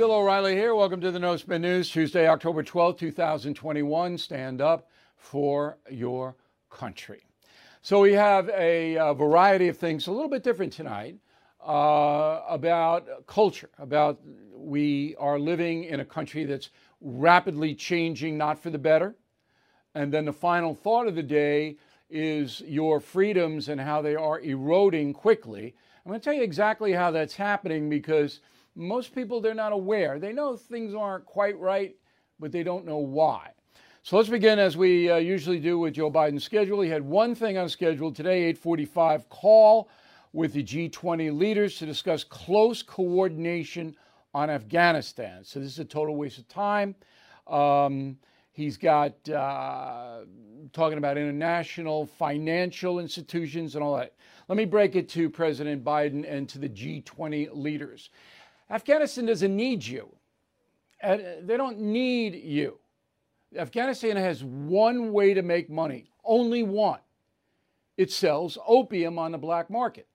Bill O'Reilly here. Welcome to the No Spin News, Tuesday, October 12, 2021. Stand up for your country. So we have a variety of things a little bit different tonight about culture, about we are living in a country that's rapidly changing, not for the better. And then the final thought of the day is your freedoms and how they are eroding quickly. I'm going to tell you exactly how that's happening because most people, they're not aware. They know things aren't quite right, but they don't know why. So let's begin as we usually do with Joe Biden's schedule. He had one thing on schedule today, 8:45 call with the G20 leaders to discuss close coordination on Afghanistan. So this is a total waste of time. He's got talking about international financial institutions and all that. Let me break it to President Biden and to the G20 leaders. Afghanistan doesn't need you. They don't need you. Afghanistan has one way to make money, only one. It sells opium on the black market.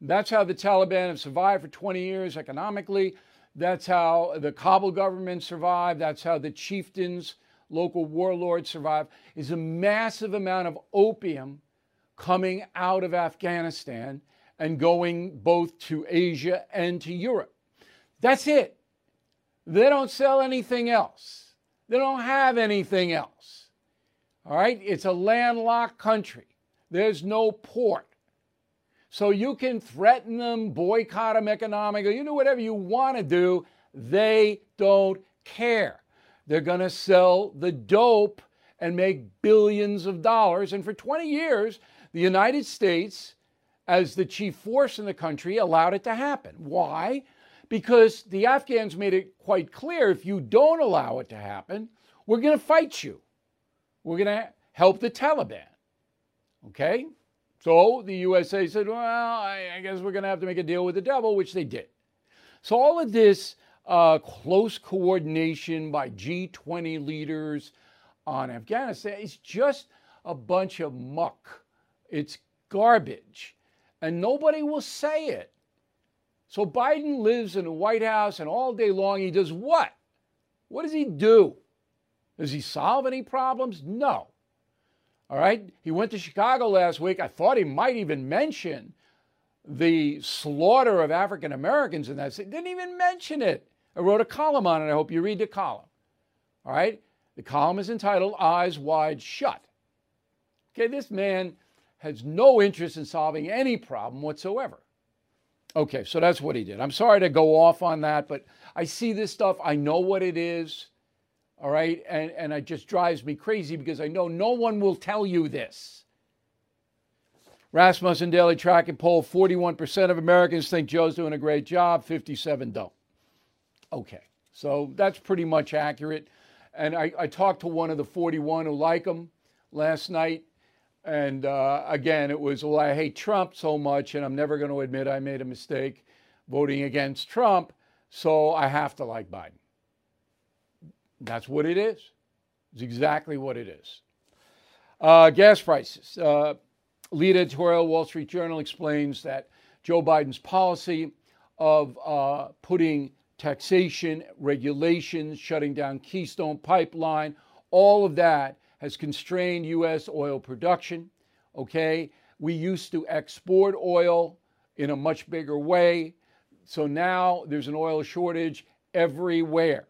That's how the Taliban have survived for 20 years economically. That's how the Kabul government survived. That's how the chieftains, local warlords survived, is a massive amount of opium coming out of Afghanistan and going both to Asia and to Europe. That's it. They don't sell anything else. They don't have anything else. All right? It's a landlocked country. There's no port. So you can threaten them, boycott them economically, you do whatever you want to do. They don't care. They're going to sell the dope and make billions of dollars. And for 20 years, the United States, as the chief force in the country, allowed it to happen. Why? Because the Afghans made it quite clear, if you don't allow it to happen, we're going to fight you. We're going to help the Taliban. Okay? So the USA said, well, I guess we're going to have to make a deal with the devil, which they did. So all of this close coordination by G20 leaders on Afghanistan is just a bunch of muck. It's garbage. And nobody will say it. So Biden lives in the White House, and all day long he does what? What does he do? Does he solve any problems? No. All right? He went to Chicago last week. I thought he might even mention the slaughter of African Americans in that city. Didn't even mention it. I wrote a column on it. I hope you read the column. All right? The column is entitled Eyes Wide Shut. Okay, this man has no interest in solving any problem whatsoever. Okay, so that's what he did. I'm sorry to go off on that, but I see this stuff. I know what it is. All right, and it just drives me crazy because I know no one will tell you this. Rasmussen Daily Track and Poll, 41% of Americans think Joe's doing a great job, 57 don't. Okay, so that's pretty much accurate. And I talked to one of the 41 who like him last night. And again, it was, well, I hate Trump so much and I'm never going to admit I made a mistake voting against Trump, so I have to like Biden. That's what it is. It's exactly what it is. Gas prices. Lead editorial, Wall Street Journal explains that Joe Biden's policy of putting taxation, regulations, shutting down Keystone Pipeline, all of that has constrained U.S. oil production. Okay? We used to export oil in a much bigger way. So now there's an oil shortage everywhere.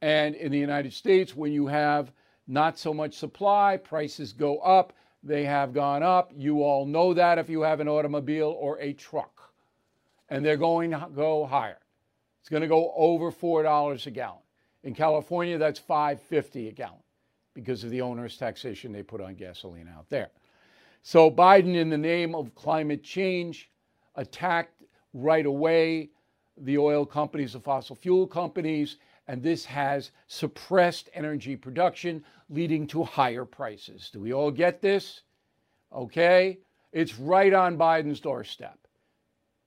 And in the United States, when you have not so much supply, prices go up. They have gone up. You all know that if you have an automobile or a truck. And they're going to go higher. It's going to go over $4 a gallon. In California, that's $5.50 a gallon because of the onerous taxation they put on gasoline out there. So Biden, in the name of climate change, attacked right away the oil companies, the fossil fuel companies, and this has suppressed energy production, leading to higher prices. Do we all get this? Okay. It's right on Biden's doorstep.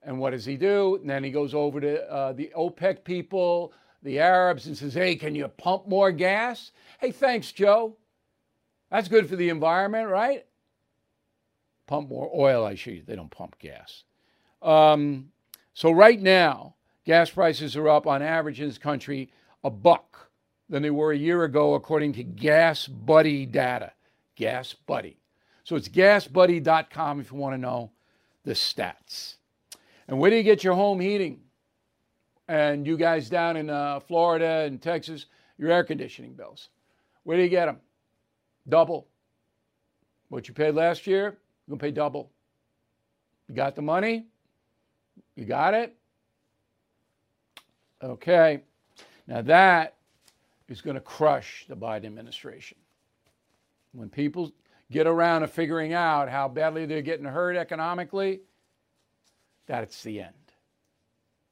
And what does he do? And then he goes over to the OPEC people, the Arabs, and says, hey, can you pump more gas? Hey, thanks, Joe. That's good for the environment, right? Pump more oil, I assure you. They don't pump gas. So right now, Gas prices are up on average in this country $1 than they were a year ago, according to Gas Buddy data. Gas Buddy. So it's gasbuddy.com if you want to know the stats. And where do you get your home heating? And you guys down in Florida and Texas, your air conditioning bills. Where do you get them? Double. What you paid last year, you're going to pay double. You got the money? You got it? Okay. Now that is going to crush the Biden administration. When people get around to figuring out how badly they're getting hurt economically, that's the end.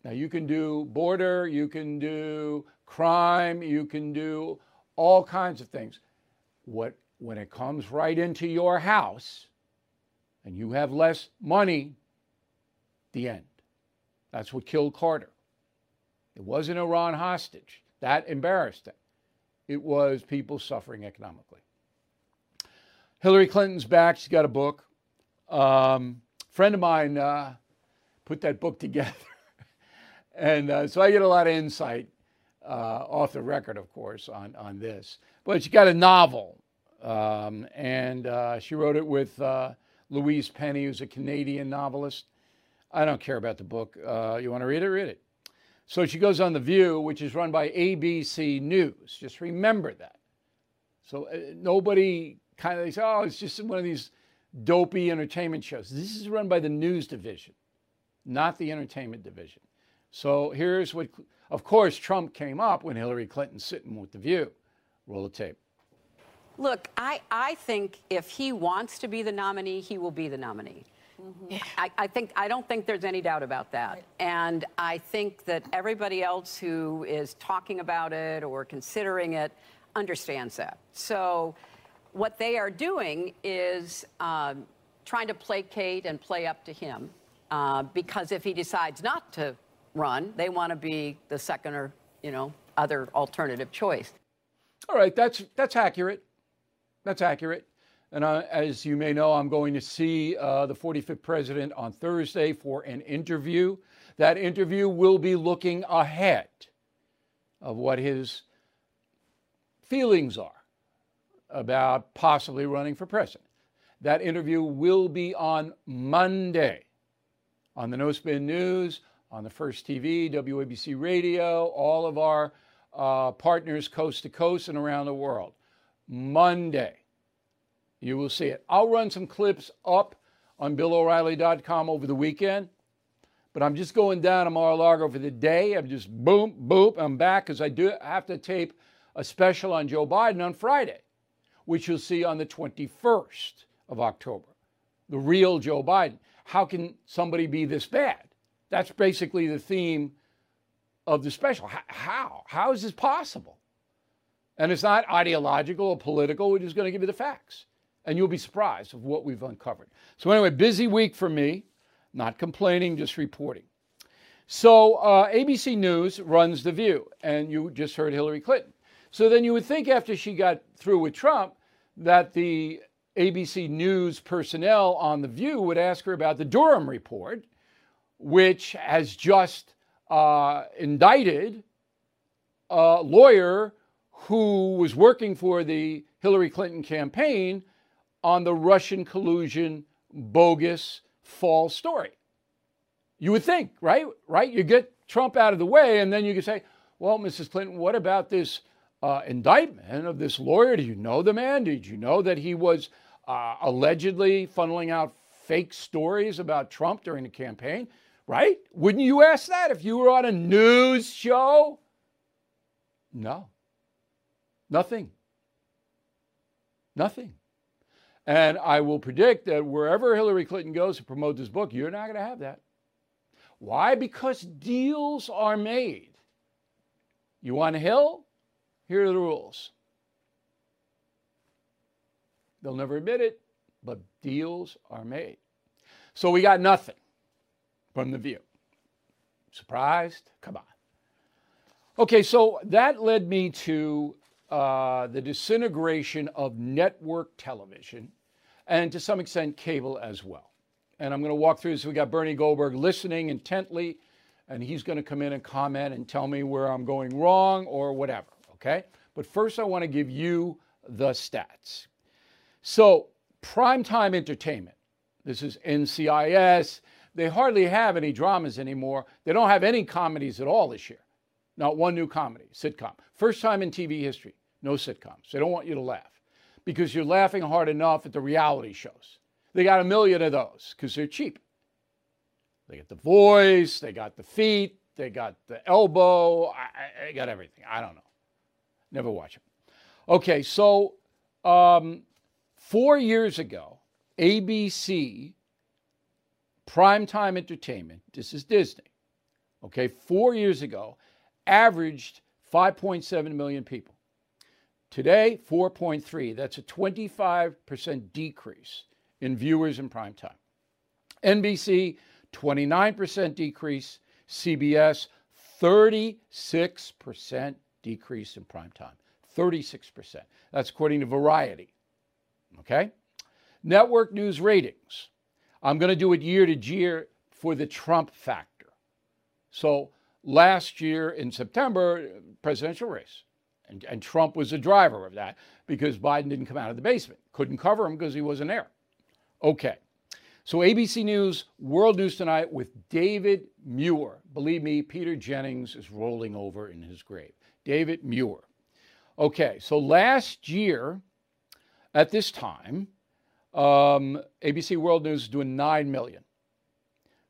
Now you can do border, you can do crime, you can do all kinds of things. When it comes right into your house and you have less money, the end. That's what killed Carter. It wasn't Iran hostage. That embarrassed him. It was people suffering economically. Hillary Clinton's back. She's got a book. Friend of mine put that book together. And so I get a lot of insight off the record, of course, on this. But she got a novel. And she wrote it with Louise Penny, who's a Canadian novelist. I don't care about the book. You want to read it? Read it. So she goes on The View, which is run by ABC News. Just remember that. So nobody kind of thinks, oh, it's just one of these dopey entertainment shows. This is run by the news division, not the entertainment division. So here's what, of course, Trump came up when Hillary Clinton's sitting with The View. Roll the tape. Look, I think if he wants to be the nominee, he will be the nominee. Mm-hmm. I don't think there's any doubt about that. Right. And I think that everybody else who is talking about it or considering it understands that. So what they are doing is trying to placate and play up to him, because if he decides not to run, they want to be the second or, you know, other alternative choice. All right. That's accurate. That's accurate. And as you may know, I'm going to see the 45th president on Thursday for an interview. That interview will be looking ahead of what his feelings are about possibly running for president. That interview will be on Monday on the No Spin News, on the First TV, WABC Radio, all of our partners coast to coast and around the world. Monday. You will see it. I'll run some clips up on BillO'Reilly.com over the weekend, but I'm just going down to Mar-a-Lago for the day. I'm just boom, boop, I'm back, because I do have to tape a special on Joe Biden on Friday, which you'll see on the 21st of October. The real Joe Biden. How can somebody be this bad? That's basically the theme of the special. How? How is this possible? And it's not ideological or political. We're just going to give you the facts. And you'll be surprised of what we've uncovered. So anyway, busy week for me. Not complaining, just reporting. So ABC News runs The View, and you just heard Hillary Clinton. So then you would think after she got through with Trump that the ABC News personnel on The View would ask her about the Durham report, which has just indicted a lawyer who was working for the Hillary Clinton campaign on the Russian collusion, bogus, false story. You would think, right? Right? You get Trump out of the way, and then you can say, well, Mrs. Clinton, what about this indictment of this lawyer? Do you know the man? Did you know that he was allegedly funneling out fake stories about Trump during the campaign? Right? Wouldn't you ask that if you were on a news show? No. Nothing. Nothing. And I will predict that wherever Hillary Clinton goes to promote this book, you're not going to have that. Why? Because deals are made. You want a hill? Here are the rules. They'll never admit it, but deals are made. So we got nothing from The View. Surprised? Come on. Okay, so that led me to the disintegration of network television and to some extent cable as well. And I'm going to walk through this. We got Bernie Goldberg listening intently and he's going to come in and comment and tell me where I'm going wrong or whatever, okay? But first, I want to give you the stats. So, primetime entertainment. This is NCIS. They hardly have any dramas anymore. They don't have any comedies at all this year. Not one new comedy, sitcom. First time in TV history, no sitcoms. They don't want you to laugh because you're laughing hard enough at the reality shows. They got 1 million of those because they're cheap. They got the voice, they got the feet, they got the elbow, they got everything. I don't know. Never watch them. Okay, so 4 years ago, ABC, primetime entertainment, this is Disney, okay, 4 years ago, averaged 5.7 million people. Today, 4.3. That's a 25% decrease in viewers in primetime. NBC, 29% decrease. CBS, 36% decrease in primetime. 36%. That's according to Variety. Okay? Network news ratings. I'm going to do it year to year for the Trump factor. So last year in September, presidential race. And Trump was the driver of that because Biden didn't come out of the basement. Couldn't cover him because he wasn't there. Okay. So ABC News, World News Tonight with David Muir. Believe me, Peter Jennings is rolling over in his grave. David Muir. Okay, so last year at this time, ABC World News is doing 9 million.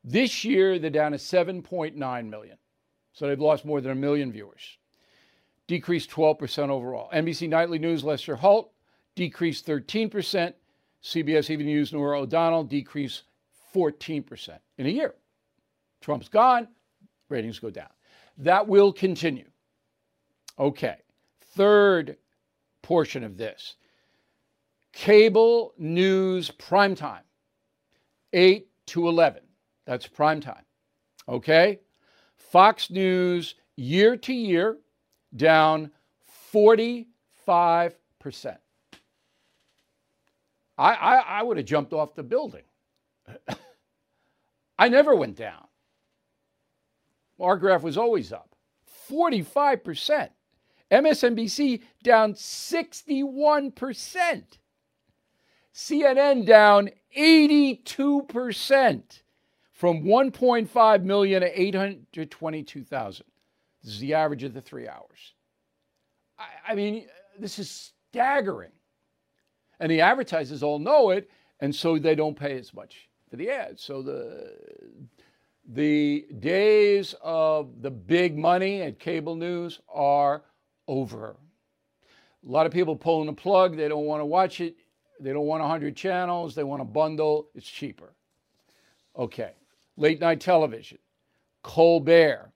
This year, they're down to 7.9 million. So they've lost more than 1 million viewers. Decreased 12% overall. NBC Nightly News, Lester Holt, decreased 13%. CBS Evening News, Norah O'Donnell, decreased 14% in a year. Trump's gone, ratings go down. That will continue. Okay, third portion of this. Cable news primetime, 8 to 11. That's primetime, okay? Fox News, year to year, down 45%. I would have jumped off the building. I never went down. Our graph was always up. 45%. MSNBC down 61%. CNN down 82%. From 1.5 million to 822,000. This is the average of the 3 hours. I mean, this is staggering. And the advertisers all know it, and so they don't pay as much for the ads. So the days of the big money at cable news are over. A lot of people pulling the plug. They don't want to watch it. They don't want 100 channels. They want a bundle. It's cheaper. Okay. Late night television. Colbert,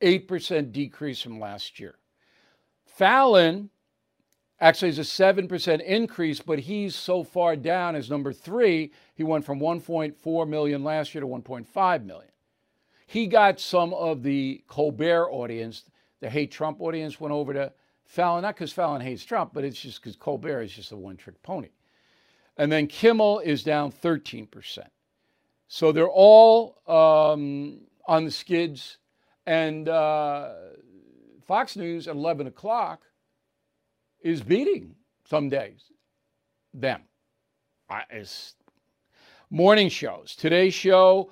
8% decrease from last year. Fallon, actually, it's a 7% increase, but he's so far down as number three. He went from 1.4 million last year to 1.5 million. He got some of the Colbert audience, the hate Trump audience, went over to Fallon. Not because Fallon hates Trump, but it's just because Colbert is just a one-trick pony. And then Kimmel is down 13%. So they're all on the skids. And Fox News at 11 o'clock is beating some days them. It's morning shows. Today's show,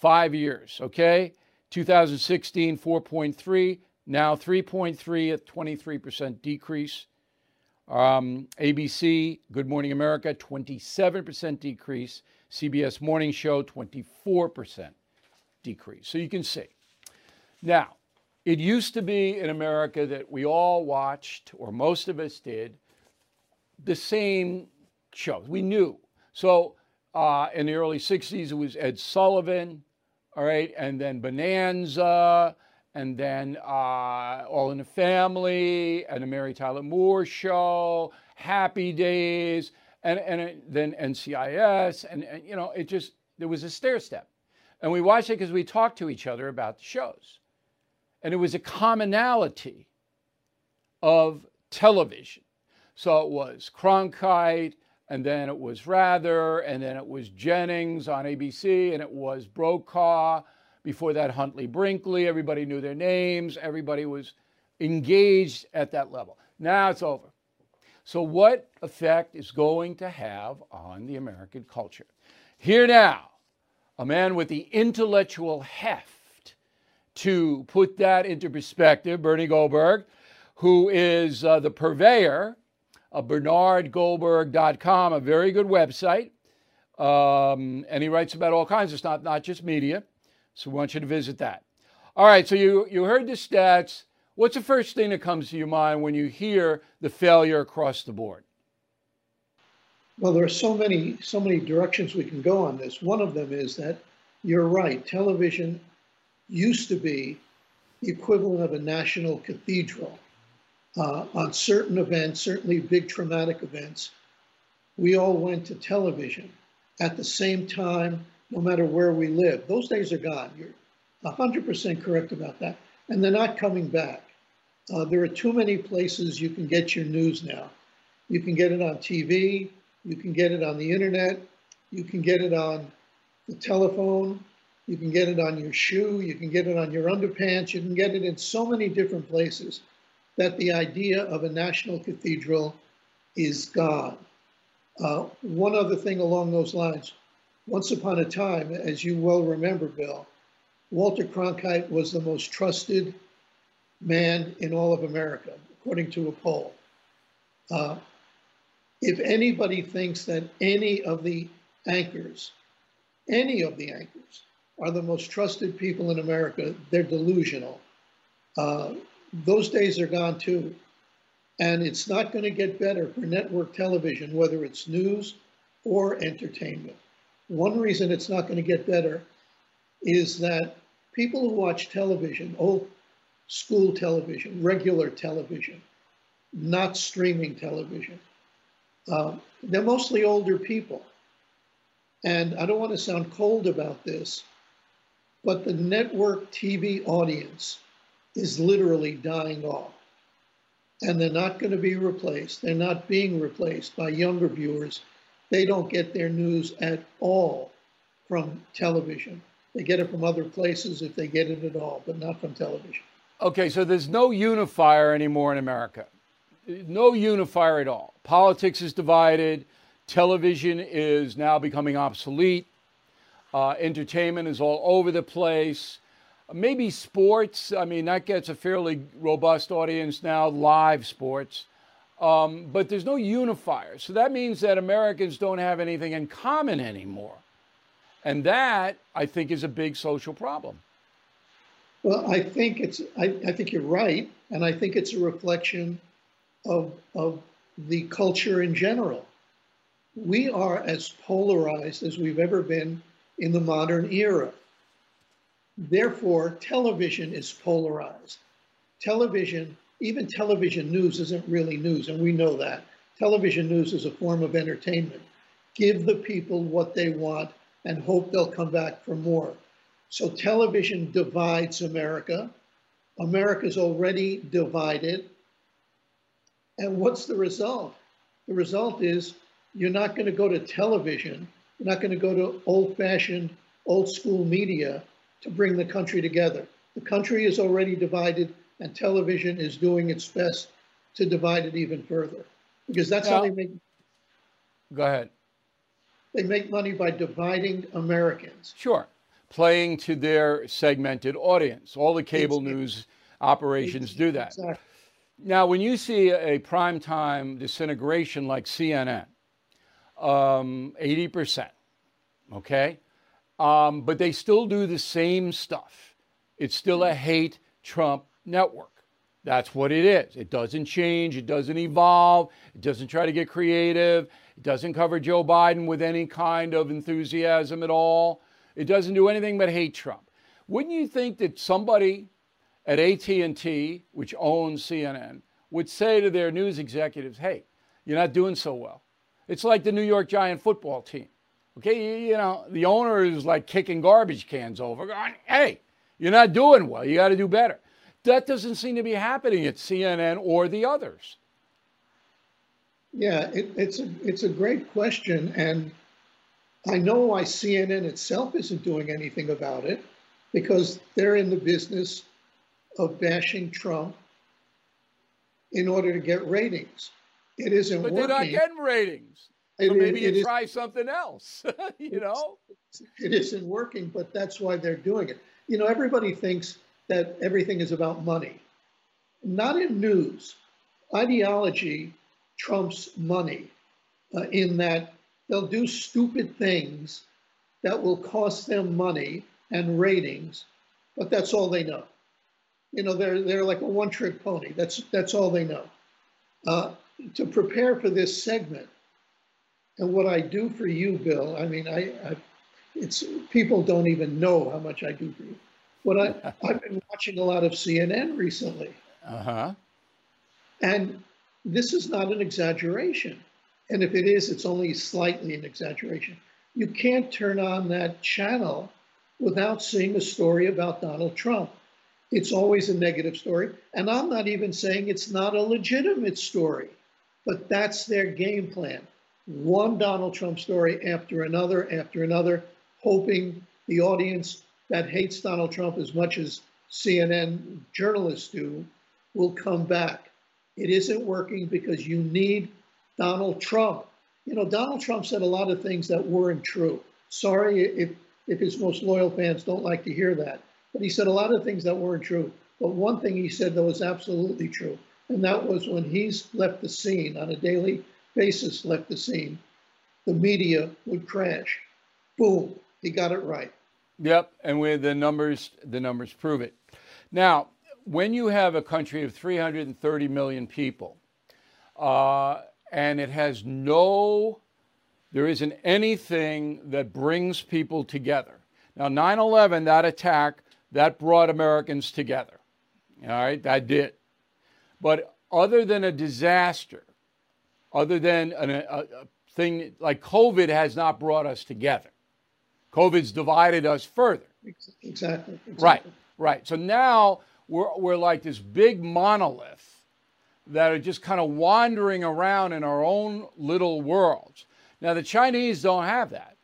5 years, okay? 2016, 4.3. Now 3.3, a 23% decrease. ABC, Good Morning America, 27% decrease. CBS Morning Show, 24% decrease. So you can see. Now, it used to be in America that we all watched, or most of us did, the same shows. We knew. So in the early 60s, it was Ed Sullivan, all right, and then Bonanza, and then All in the Family, and the Mary Tyler Moore Show, Happy Days, and then NCIS, and you know, it just, there was a stair step. And we watched it because we talked to each other about the shows. And it was a commonality of television. So it was Cronkite, and then it was Rather, and then it was Jennings on ABC, and it was Brokaw, Before that, Huntley, Brinkley, everybody knew their names. Everybody was engaged at that level. Now it's over. So what effect is going to have on the American culture? Here now, a man with the intellectual heft to put that into perspective, Bernie Goldberg, who is the purveyor of BernardGoldberg.com, a very good website. And he writes about all kinds of stuff, not just media. So we want you to visit that. All right, so you heard the stats. What's the first thing that comes to your mind when you hear the failure across the board? Well, there are so many directions we can go on this. One of them is that you're right. Television used to be the equivalent of a national cathedral. On certain events, certainly big traumatic events, we all went to television at the same time, no matter where we live. Those days are gone. You're 100% correct about that. And they're not coming back. There are too many places you can get your news now. You can get it on TV, you can get it on the internet, you can get it on the telephone, you can get it on your shoe, you can get it on your underpants, you can get it in so many different places that the idea of a national cathedral is gone. One other thing along those lines, once upon a time, as you well remember, Bill, Walter Cronkite was the most trusted man in all of America, according to a poll. If anybody thinks that any of the anchors are the most trusted people in America, they're delusional. Those days are gone too. And it's not going to get better for network television, whether it's news or entertainment. One reason it's not going to get better is that people who watch television, old school television, regular television, not streaming television, they're mostly older people. And I don't want to sound cold about this, but the network TV audience is literally dying off. And they're not going to be replaced. They're not being replaced by younger viewers. They don't get their news at all from television. They get it from other places if they get it at all, but not from television. Okay, so there's no unifier anymore in America. No unifier at all. Politics is divided. Television is now becoming obsolete. Entertainment is all over the place. Maybe sports. I mean, that gets a fairly robust audience now, live sports. But there's no unifier. So that means that Americans don't have anything in common anymore. And that, I think, is a big social problem. Well, I think you're right. And I think it's a reflection of the culture in general. We are as polarized as we've ever been in the modern era. Therefore, television is polarized. Television, even television news isn't really news, and we know that. Television news is a form of entertainment. Give the people what they want and hope they'll come back for more. So television divides America. America's already divided. And what's the result? The result is you're not going to go to television. You're not going to go to old-fashioned, old-school media to bring the country together. The country is already divided, and television is doing its best to divide it even further. Because that's how they make... Go ahead. They make money by dividing Americans. Sure. Playing to their segmented audience. All the cable news operations do that. Exactly. Now, when you see a primetime disintegration like CNN, 80%, okay? But they still do the same stuff. It's still a hate-Trump network. That's what it is. It doesn't change. It doesn't evolve. It doesn't try to get creative. It doesn't cover Joe Biden with any kind of enthusiasm at all. It doesn't do anything but hate Trump. Wouldn't you think that somebody at AT&T, which owns CNN, would say to their news executives, hey, you're not doing so well. It's like the New York Giant football team. Okay, you know, the owner is like kicking garbage cans over, going, hey, you're not doing well. You got to do better. That doesn't seem to be happening at CNN or the others. Yeah, it's a great question, and I know why CNN itself isn't doing anything about it. because they're in the business of bashing Trump in order to get ratings. It isn't working. But they're not getting ratings. So maybe you try something else, you know? It isn't working, but that's why they're doing it. You know, everybody thinks that everything is about money. Not in news. Ideology trumps money in that they'll do stupid things that will cost them money and ratings, but that's all they know. You know, they're like a one-trick pony. That's all they know. To prepare for this segment, and what I do for you, Bill, I mean, it's people don't even know how much I do for you. But I've been watching a lot of CNN recently. Uh-huh. And this is not an exaggeration. And if it is, it's only slightly an exaggeration. You can't turn on that channel without seeing a story about Donald Trump. It's always a negative story. And I'm not even saying it's not a legitimate story, but that's their game plan. One Donald Trump story after another, hoping the audience that hates Donald Trump as much as CNN journalists do will come back. It isn't working because you need Donald Trump. You know, Donald Trump said a lot of things that weren't true. Sorry if his most loyal fans don't like to hear that. But he said a lot of things that weren't true. But one thing he said that was absolutely true, and that was when he's left the scene on a daily basis, the media would crash. Boom, he got it right. Yep, and with the numbers prove it. Now, when you have a country of 330 million people, and it has there isn't anything that brings people together. Now, 9/11, that attack, that brought Americans together. All right, that did. But other than a disaster, other than a thing like COVID has not brought us together. COVID's divided us further. Exactly. Right. So now we're like this big monolith that are just kind of wandering around in our own little worlds. Now, the Chinese don't have that.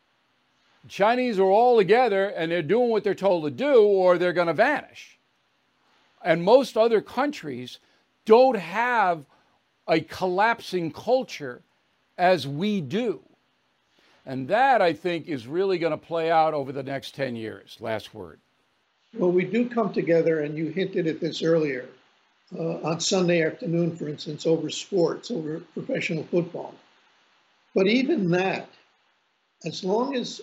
The Chinese are all together and they're doing what they're told to do or they're going to vanish. And most other countries don't have a collapsing culture as we do. And that, I think, is really going to play out over the next 10 years. Last word. Well, we do come together, and you hinted at this earlier, on Sunday afternoon, for instance, over sports, over professional football. But even that, as long as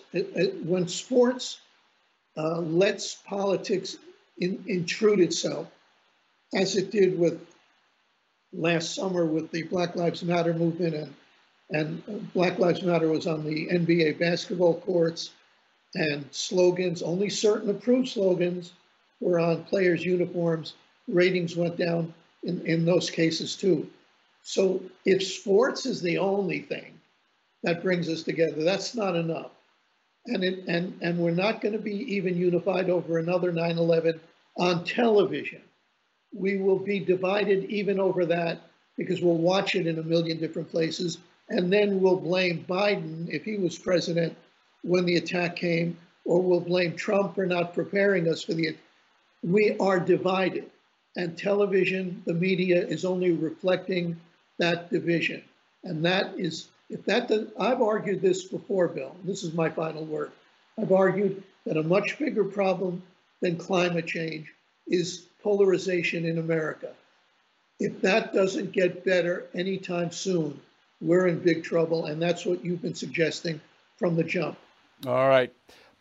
when sports lets politics intrude itself, as it did with last summer with the Black Lives Matter movement, and Black Lives Matter was on the NBA basketball courts, and slogans, only certain approved slogans, were on players' uniforms. Ratings went down in those cases too. So if sports is the only thing that brings us together, that's not enough. And we're not going to be even unified over another 9/11 on television. We will be divided even over that because we'll watch it in a million different places. And then we'll blame Biden if he was president when the attack came, or we'll blame Trump for not preparing us for the attack. We are divided. And television, the media, is only reflecting that division. And that is, I've argued this before, Bill. This is my final word. I've argued that a much bigger problem than climate change is polarization in America. If that doesn't get better anytime soon, we're in big trouble, and that's what you've been suggesting from the jump. All right.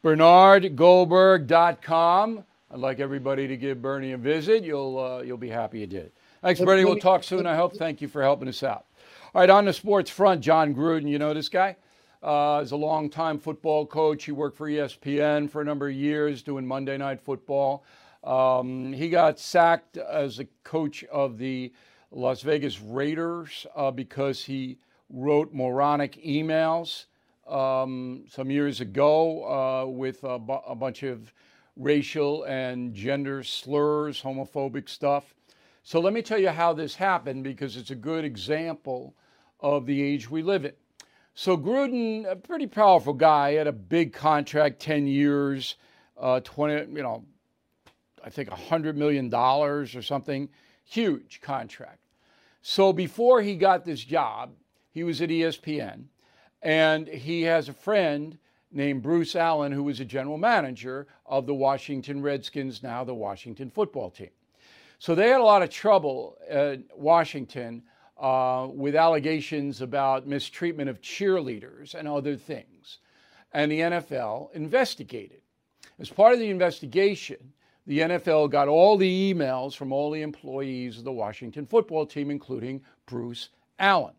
BernardGoldberg.com. I'd like everybody to give Bernie a visit. You'll be happy you did. Thanks, Bernie. We'll talk soon, I hope. Thank you for helping us out. All right, on the sports front, John Gruden, you know this guy? He's a longtime football coach. He worked for ESPN for a number of years doing Monday Night Football. He got sacked as the coach of the Las Vegas Raiders because he wrote moronic emails some years ago with a bunch of racial and gender slurs, homophobic stuff. So let me tell you how this happened, because it's a good example of the age we live in. So Gruden, a pretty powerful guy, had a big contract, 10 years, 20, you know, I think $100 million or something, huge contract. So before he got this job, he was at ESPN, and he has a friend named Bruce Allen, who was a general manager of the Washington Redskins, now the Washington football team. So they had a lot of trouble at Washington with allegations about mistreatment of cheerleaders and other things. And the NFL investigated. As part of the investigation, the NFL got all the emails from all the employees of the Washington football team, including Bruce Allen.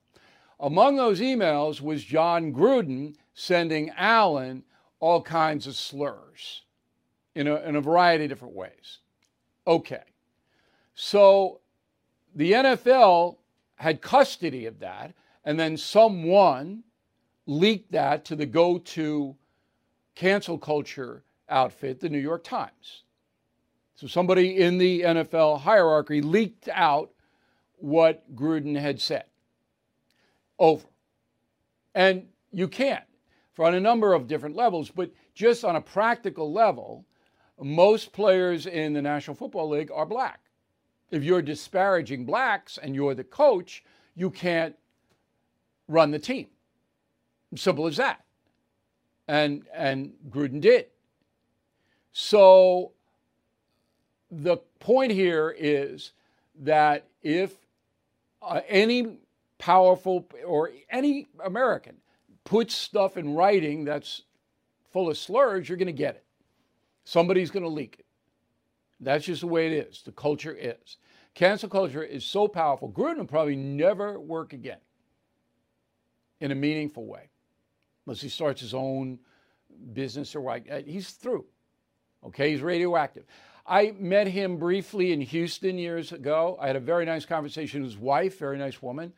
Among those emails was John Gruden sending Allen all kinds of slurs in a variety of different ways. Okay. So the NFL had custody of that, and then someone leaked that to the go-to cancel culture outfit, the New York Times. So somebody in the NFL hierarchy leaked out what Gruden had said. Over. And you can't, on a number of different levels, but just on a practical level, most players in the National Football League are black. If you're disparaging blacks and you're the coach, you can't run the team. Simple as that. And Gruden did. So the point here is that if any powerful or any American puts stuff in writing that's full of slurs, you're going to get it. Somebody's going to leak it. That's just the way it is. The culture is. Cancel culture is so powerful. Gruden will probably never work again in a meaningful way, unless he starts his own business or like he's through. Okay, he's radioactive. I met him briefly in Houston years ago. I had a very nice conversation with his wife, very nice woman.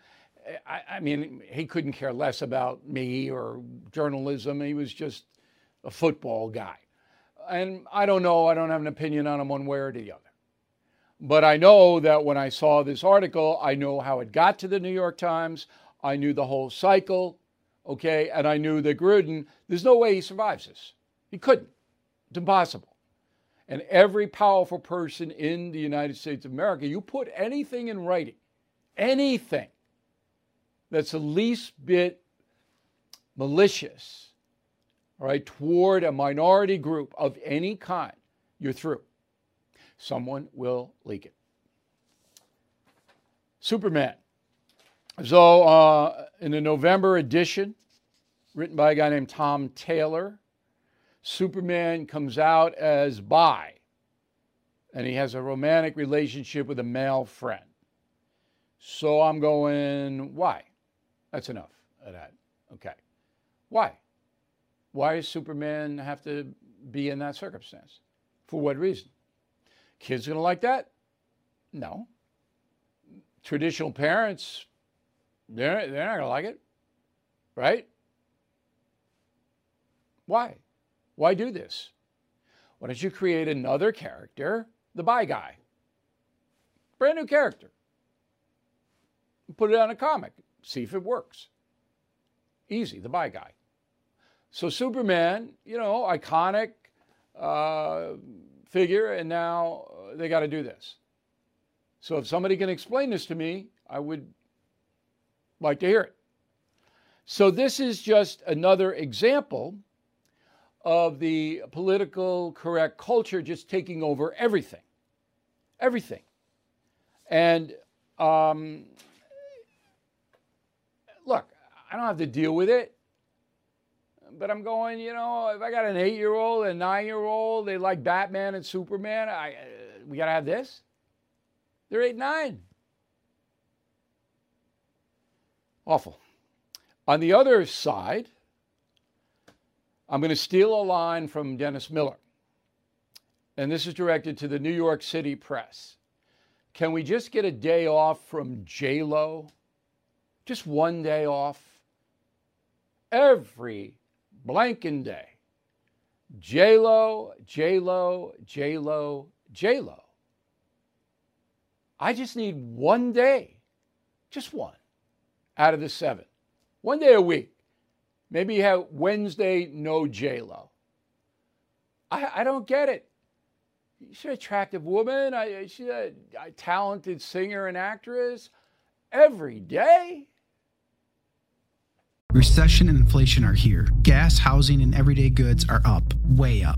I mean, he couldn't care less about me or journalism. He was just a football guy. And I don't know. I don't have an opinion on him one way or the other. But I know that when I saw this article, I know how it got to the New York Times. I knew the whole cycle, okay? And I knew that Gruden, there's no way he survives this. He couldn't. It's impossible. And every powerful person in the United States of America, you put anything in writing, anything that's the least bit malicious, all right, toward a minority group of any kind, you're through. Someone will leak it. Superman. So in the November edition, written by a guy named Tom Taylor, Superman comes out as bi, and he has a romantic relationship with a male friend. So I'm going, why? That's enough of that. Okay. Why? Why does Superman have to be in that circumstance? For what reason? Kids going to like that? No. Traditional parents, they're not going to like it, right? Why? Why do this? Why don't you create another character, the bi guy? Brand new character. Put it on a comic. See if it works. Easy, the bi guy. So Superman, you know, iconic figure, and now they got to do this. So if somebody can explain this to me, I would like to hear it. So this is just another example of the political correct culture just taking over everything. Everything. And look, I don't have to deal with it, but I'm going, you know, if I got an 8-year-old and a 9-year-old, they like Batman and Superman, we got to have this? They're 8 and 9. Awful. On the other side, I'm going to steal a line from Dennis Miller, and this is directed to the New York City press. Can we just get a day off from JLo? Just one day off? Every blanking day. JLo, JLo, JLo, JLo. I just need one day, just one, out of the 7. One day a week. Maybe you have Wednesday, no JLo. I don't get it. she's an attractive woman. She's a talented singer and actress. Every day. Recession and inflation are here. Gas, housing, and everyday goods are up, way up.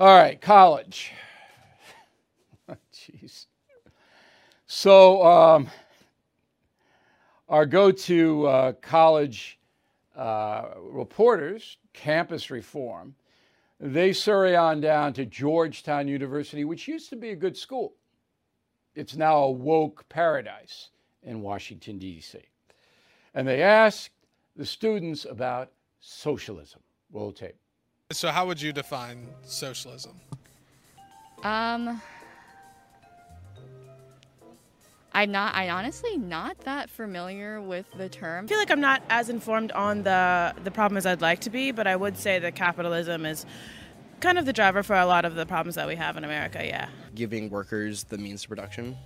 All right, college. Jeez. So our go-to college reporters, campus reform, they survey on down to Georgetown University, which used to be a good school. It's now a woke paradise in Washington, D.C. And they asked the students about socialism. Roll tape. So how would you define socialism? I'm honestly not that familiar with the term. I feel like I'm not as informed on the problem as I'd like to be, but I would say that capitalism is kind of the driver for a lot of the problems that we have in America, yeah. Giving workers the means to production.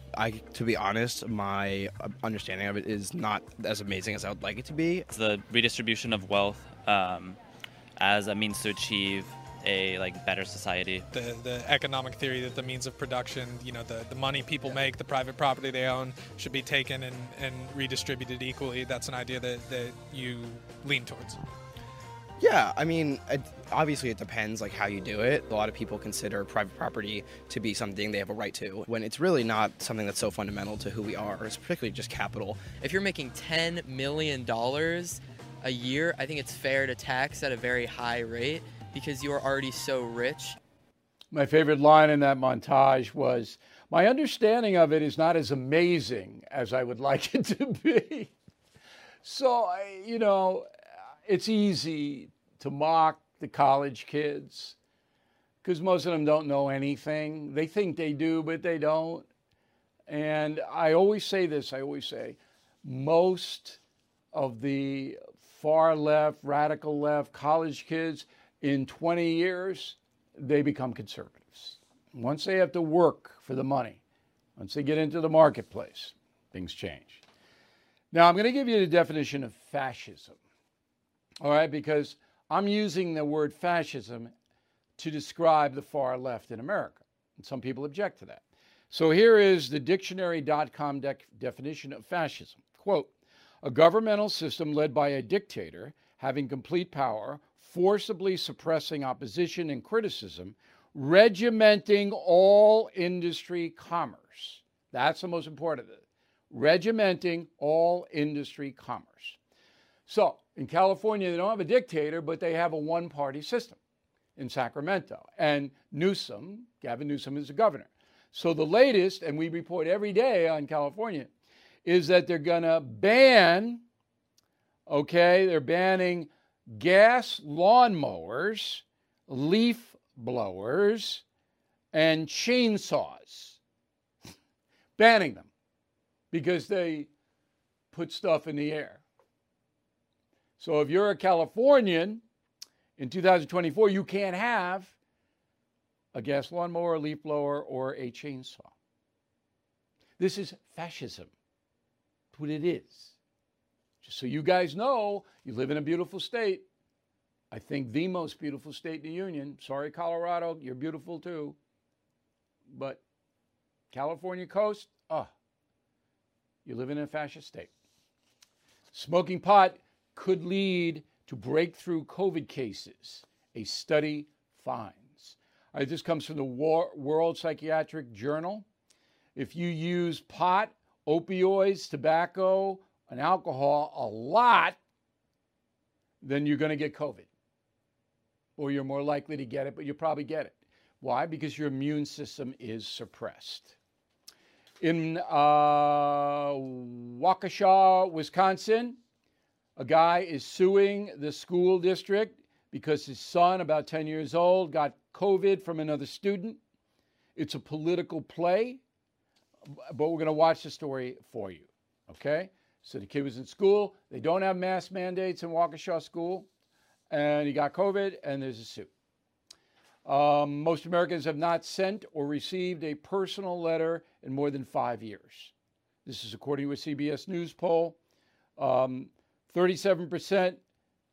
To be honest, my understanding of it is not as amazing as I would like it to be. It's the redistribution of wealth, as a means to achieve a better society. The economic theory that the means of production, the money people make, the private property they own, should be taken and redistributed equally. That's an idea that you lean towards. Yeah, obviously it depends how you do it. A lot of people consider private property to be something they have a right to, when it's really not something that's so fundamental to who we are. It's particularly just capital. If you're making $10 million, a year, I think it's fair to tax at a very high rate because you're already so rich. My favorite line in that montage was, my understanding of it is not as amazing as I would like it to be. So, it's easy to mock the college kids because most of them don't know anything. They think they do, but they don't. And I always say, most of the far left, radical left, college kids, in 20 years, they become conservatives. Once they have to work for the money, once they get into the marketplace, things change. Now, I'm going to give you the definition of fascism, all right, because I'm using the word fascism to describe the far left in America, and some people object to that. So here is the dictionary.com definition of fascism. Quote, a governmental system led by a dictator, having complete power, forcibly suppressing opposition and criticism, regimenting all industry commerce. That's the most important of it. Regimenting all industry commerce. So in California, they don't have a dictator, but they have a one-party system in Sacramento. And Gavin Newsom is the governor. So the latest, and we report every day on California, is that they're going to ban, they're banning gas lawnmowers, leaf blowers, and chainsaws. Banning them because they put stuff in the air. So if you're a Californian in 2024, you can't have a gas lawnmower, a leaf blower, or a chainsaw. This is fascism. What it is. Just so you guys know, you live in a beautiful state. I think the most beautiful state in the union. Sorry, Colorado, you're beautiful too. But California coast, you live in a fascist state. Smoking pot could lead to breakthrough COVID cases, a study finds. This comes from the World Psychiatric Journal. If you use pot, opioids, tobacco, and alcohol a lot, then you're going to get COVID. Or you're more likely to get it, but you'll probably get it. Why? Because your immune system is suppressed. In Waukesha, Wisconsin, a guy is suing the school district because his son, about 10 years old, got COVID from another student. It's a political play, but we're going to watch the story for you, okay? So the kid was in school. They don't have mask mandates in Waukesha school, and he got COVID, and there's a suit. Most Americans have not sent or received a personal letter in more than 5 years. This is according to a CBS News poll. 37%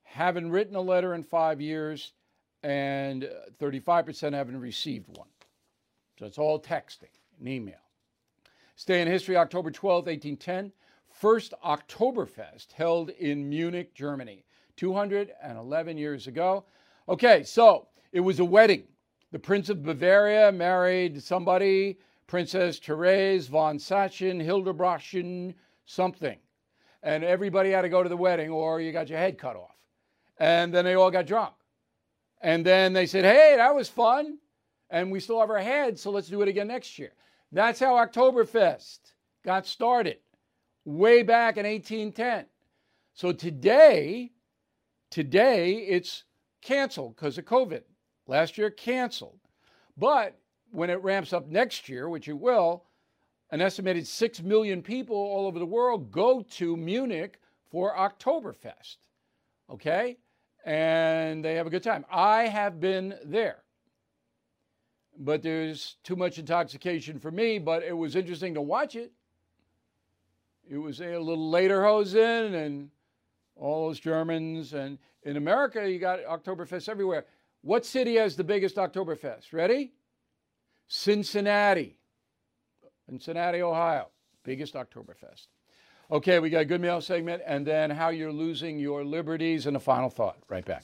haven't written a letter in 5 years, and 35% haven't received one. So it's all texting and email. Stay in history, October 12th, 1810. First Oktoberfest held in Munich, Germany, 211 years ago. Okay, so it was a wedding. The Prince of Bavaria married somebody, Princess Therese von Sachsen, Hildebrandschen, something. And everybody had to go to the wedding or you got your head cut off. And then they all got drunk. And then they said, hey, that was fun. And we still have our heads, so let's do it again next year. That's how Oktoberfest got started way back in 1810. So today it's canceled because of COVID. Last year canceled. But when it ramps up next year, which it will, an estimated 6 million people all over the world go to Munich for Oktoberfest. Okay? And they have a good time. I have been there. But there's too much intoxication for me, but it was interesting to watch it. It was a little lederhosen and all those Germans. And in America, you got Oktoberfest everywhere. What city has the biggest Oktoberfest? Ready? Cincinnati. Cincinnati, Ohio. Biggest Oktoberfest. Okay, we got a good mail segment, and then how you're losing your liberties, and a final thought. Right back.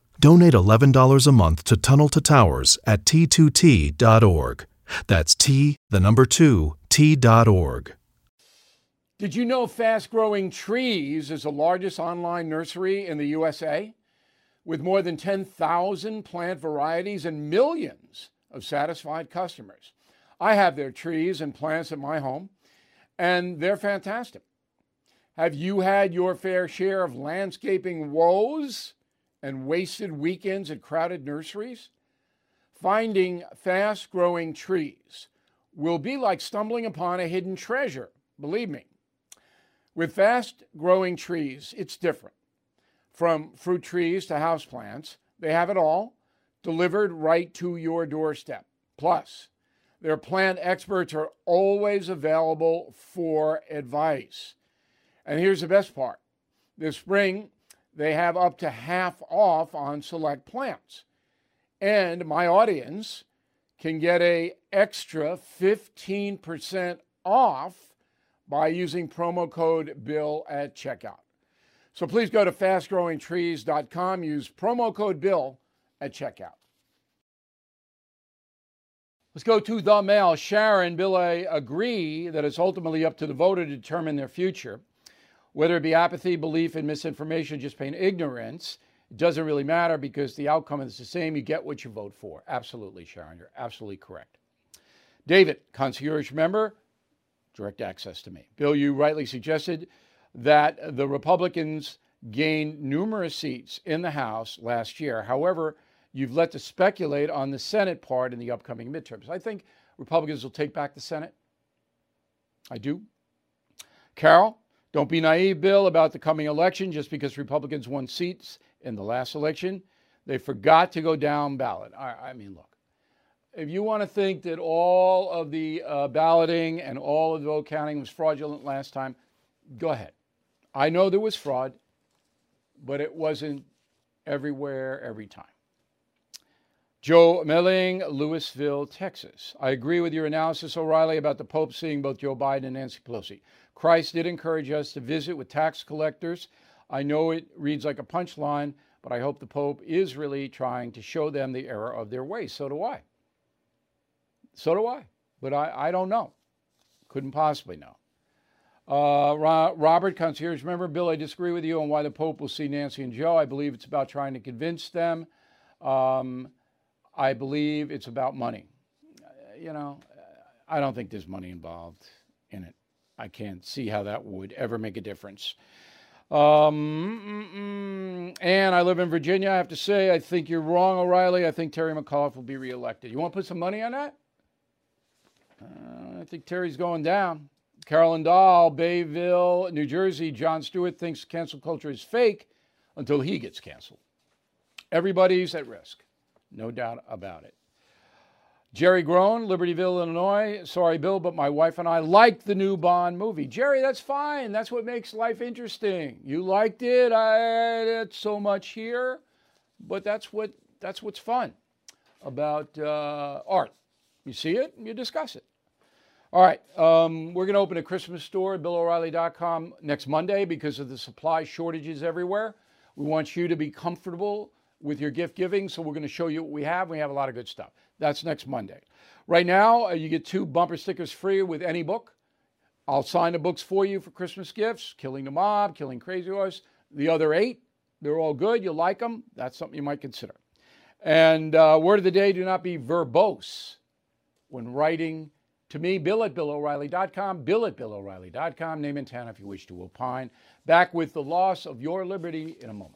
Donate $11 a month to Tunnel to Towers at T2T.org. That's T, the number 2, T.org. Did you know Fast Growing Trees is the largest online nursery in the USA? With more than 10,000 plant varieties and millions of satisfied customers. I have their trees and plants at my home, and they're fantastic. Have you had your fair share of landscaping woes and wasted weekends at crowded nurseries? Finding fast-growing trees will be like stumbling upon a hidden treasure, believe me. With fast-growing trees, it's different. From fruit trees to houseplants, they have it all delivered right to your doorstep. Plus, their plant experts are always available for advice. And here's the best part. This spring, they have up to half off on select plants. And my audience can get an extra 15% off by using promo code BILL at checkout. So please go to fastgrowingtrees.com, use promo code BILL at checkout. Let's go to the mail. Sharon, Bill, I agree that it's ultimately up to the voter to determine their future. Whether it be apathy, belief in misinformation, just plain ignorance, it doesn't really matter because the outcome is the same. You get what you vote for. Absolutely, Sharon. You're absolutely correct. David, concierge member, direct access to me. Bill, you rightly suggested that the Republicans gained numerous seats in the House last year. However, you've let to speculate on the Senate part in the upcoming midterms. I think Republicans will take back the Senate. I do. Carol, don't be naive, Bill, about the coming election. Just because Republicans won seats in the last election, they forgot to go down ballot. I mean, look, if you want to think that all of the balloting and all of the vote counting was fraudulent last time, go ahead. I know there was fraud, but it wasn't everywhere, every time. Joe Melling, Louisville, Texas. I agree with your analysis, O'Reilly, about the Pope seeing both Joe Biden and Nancy Pelosi. Christ did encourage us to visit with tax collectors. I know it reads like a punchline, but I hope the Pope is really trying to show them the error of their ways. So do I. So do I. But I don't know. Couldn't possibly know. Robert, concierge member, Bill, I disagree with you on why the Pope will see Nancy and Joe. I believe it's about trying to convince them. I believe it's about money. You know, I don't think there's money involved in it. I can't see how that would ever make a difference. And I live in Virginia. I have to say, I think you're wrong, O'Reilly. I think Terry McAuliffe will be reelected. You want to put some money on that? I think Terry's going down. Carolyn Dahl, Bayville, New Jersey. John Stewart thinks cancel culture is fake until he gets canceled. Everybody's at risk. No doubt about it. Jerry Groen, Libertyville, Illinois. Sorry, Bill, but my wife and I liked the new Bond movie. Jerry, that's fine. That's what makes life interesting. You liked it. I did so much here, but that's what's fun about art. You see it, and you discuss it. All right, we're going to open a Christmas store at BillO'Reilly.com next Monday because of the supply shortages everywhere. We want you to be comfortable with your gift giving, so we're going to show you what we have. We have a lot of good stuff. That's next Monday. Right now, you get 2 bumper stickers free with any book. I'll sign the books for you for Christmas gifts, Killing the Mob, Killing Crazy Horse. The other 8, they're all good. You'll like them. That's something you might consider. And word of the day, do not be verbose when writing to me. Bill at BillO'Reilly.com, Bill at BillO'Reilly.com. Name and town if you wish to opine. Back with the loss of your liberty in a moment.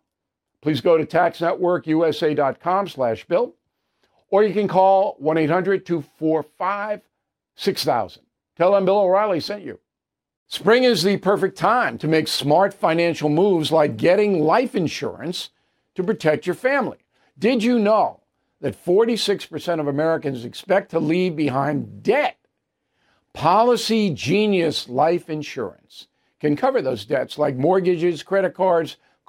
Please go to taxnetworkusa.com/bill, or you can call 1-800-245-6000. Tell them Bill O'Reilly sent you. Spring is the perfect time to make smart financial moves like getting life insurance to protect your family. Did you know that 46% of Americans expect to leave behind debt? Policy Genius Life Insurance can cover those debts like mortgages, credit cards,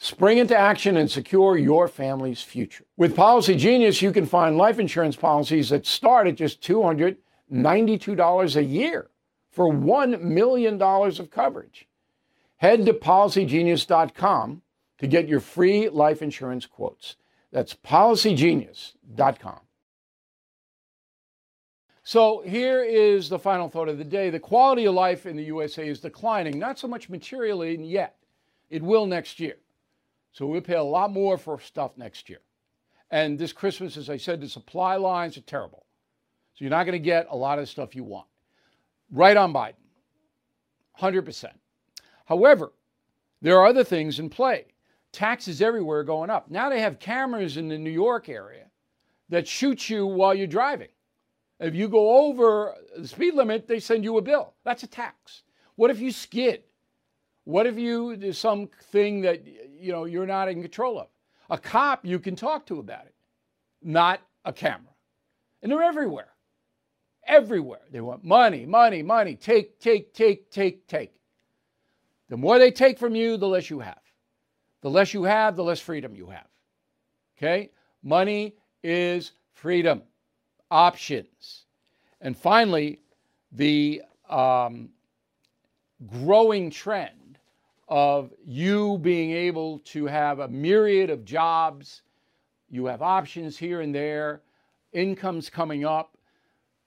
Spring into action and secure your family's future. With Policy Genius, you can find life insurance policies that start at just $292 a year for $1 million of coverage. Head to PolicyGenius.com to get your free life insurance quotes. That's PolicyGenius.com. So here is the final thought of the day. The quality of life in the USA is declining, not so much materially yet. It will next year. So we'll pay a lot more for stuff next year. And this Christmas, as I said, the supply lines are terrible. So you're not going to get a lot of the stuff you want. Right on Biden, 100%. However, there are other things in play. Taxes everywhere are going up. Now they have cameras in the New York area that shoot you while you're driving. If you go over the speed limit, they send you a bill. That's a tax. What if you skid? What if you do something that, you know, you're not in control of? A cop you can talk to about it, not a camera. And they're everywhere. Everywhere. They want money, money, money. Take, take, take, take, take. The more they take from you, the less you have. The less you have, the less freedom you have. Okay? Money is freedom. Options. And finally, the growing trend of you being able to have a myriad of jobs. You have options here and there. Income's coming up.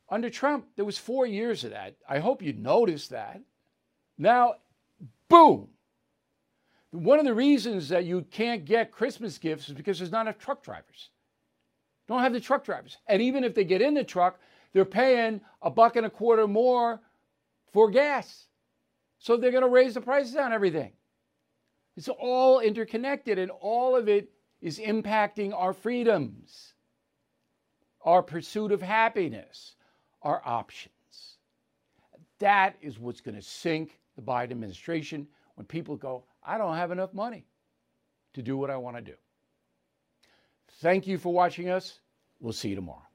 Under Trump, there was 4 years of that. I hope you noticed that. Now, boom. One of the reasons that you can't get Christmas gifts is because there's not enough truck drivers. Don't have the truck drivers. And even if they get in the truck, they're paying $1.25 more for gas. So they're going to raise the prices on everything. It's all interconnected, and all of it is impacting our freedoms, our pursuit of happiness, our options. That is what's going to sink the Biden administration when people go, I don't have enough money to do what I want to do. Thank you for watching us. We'll see you tomorrow.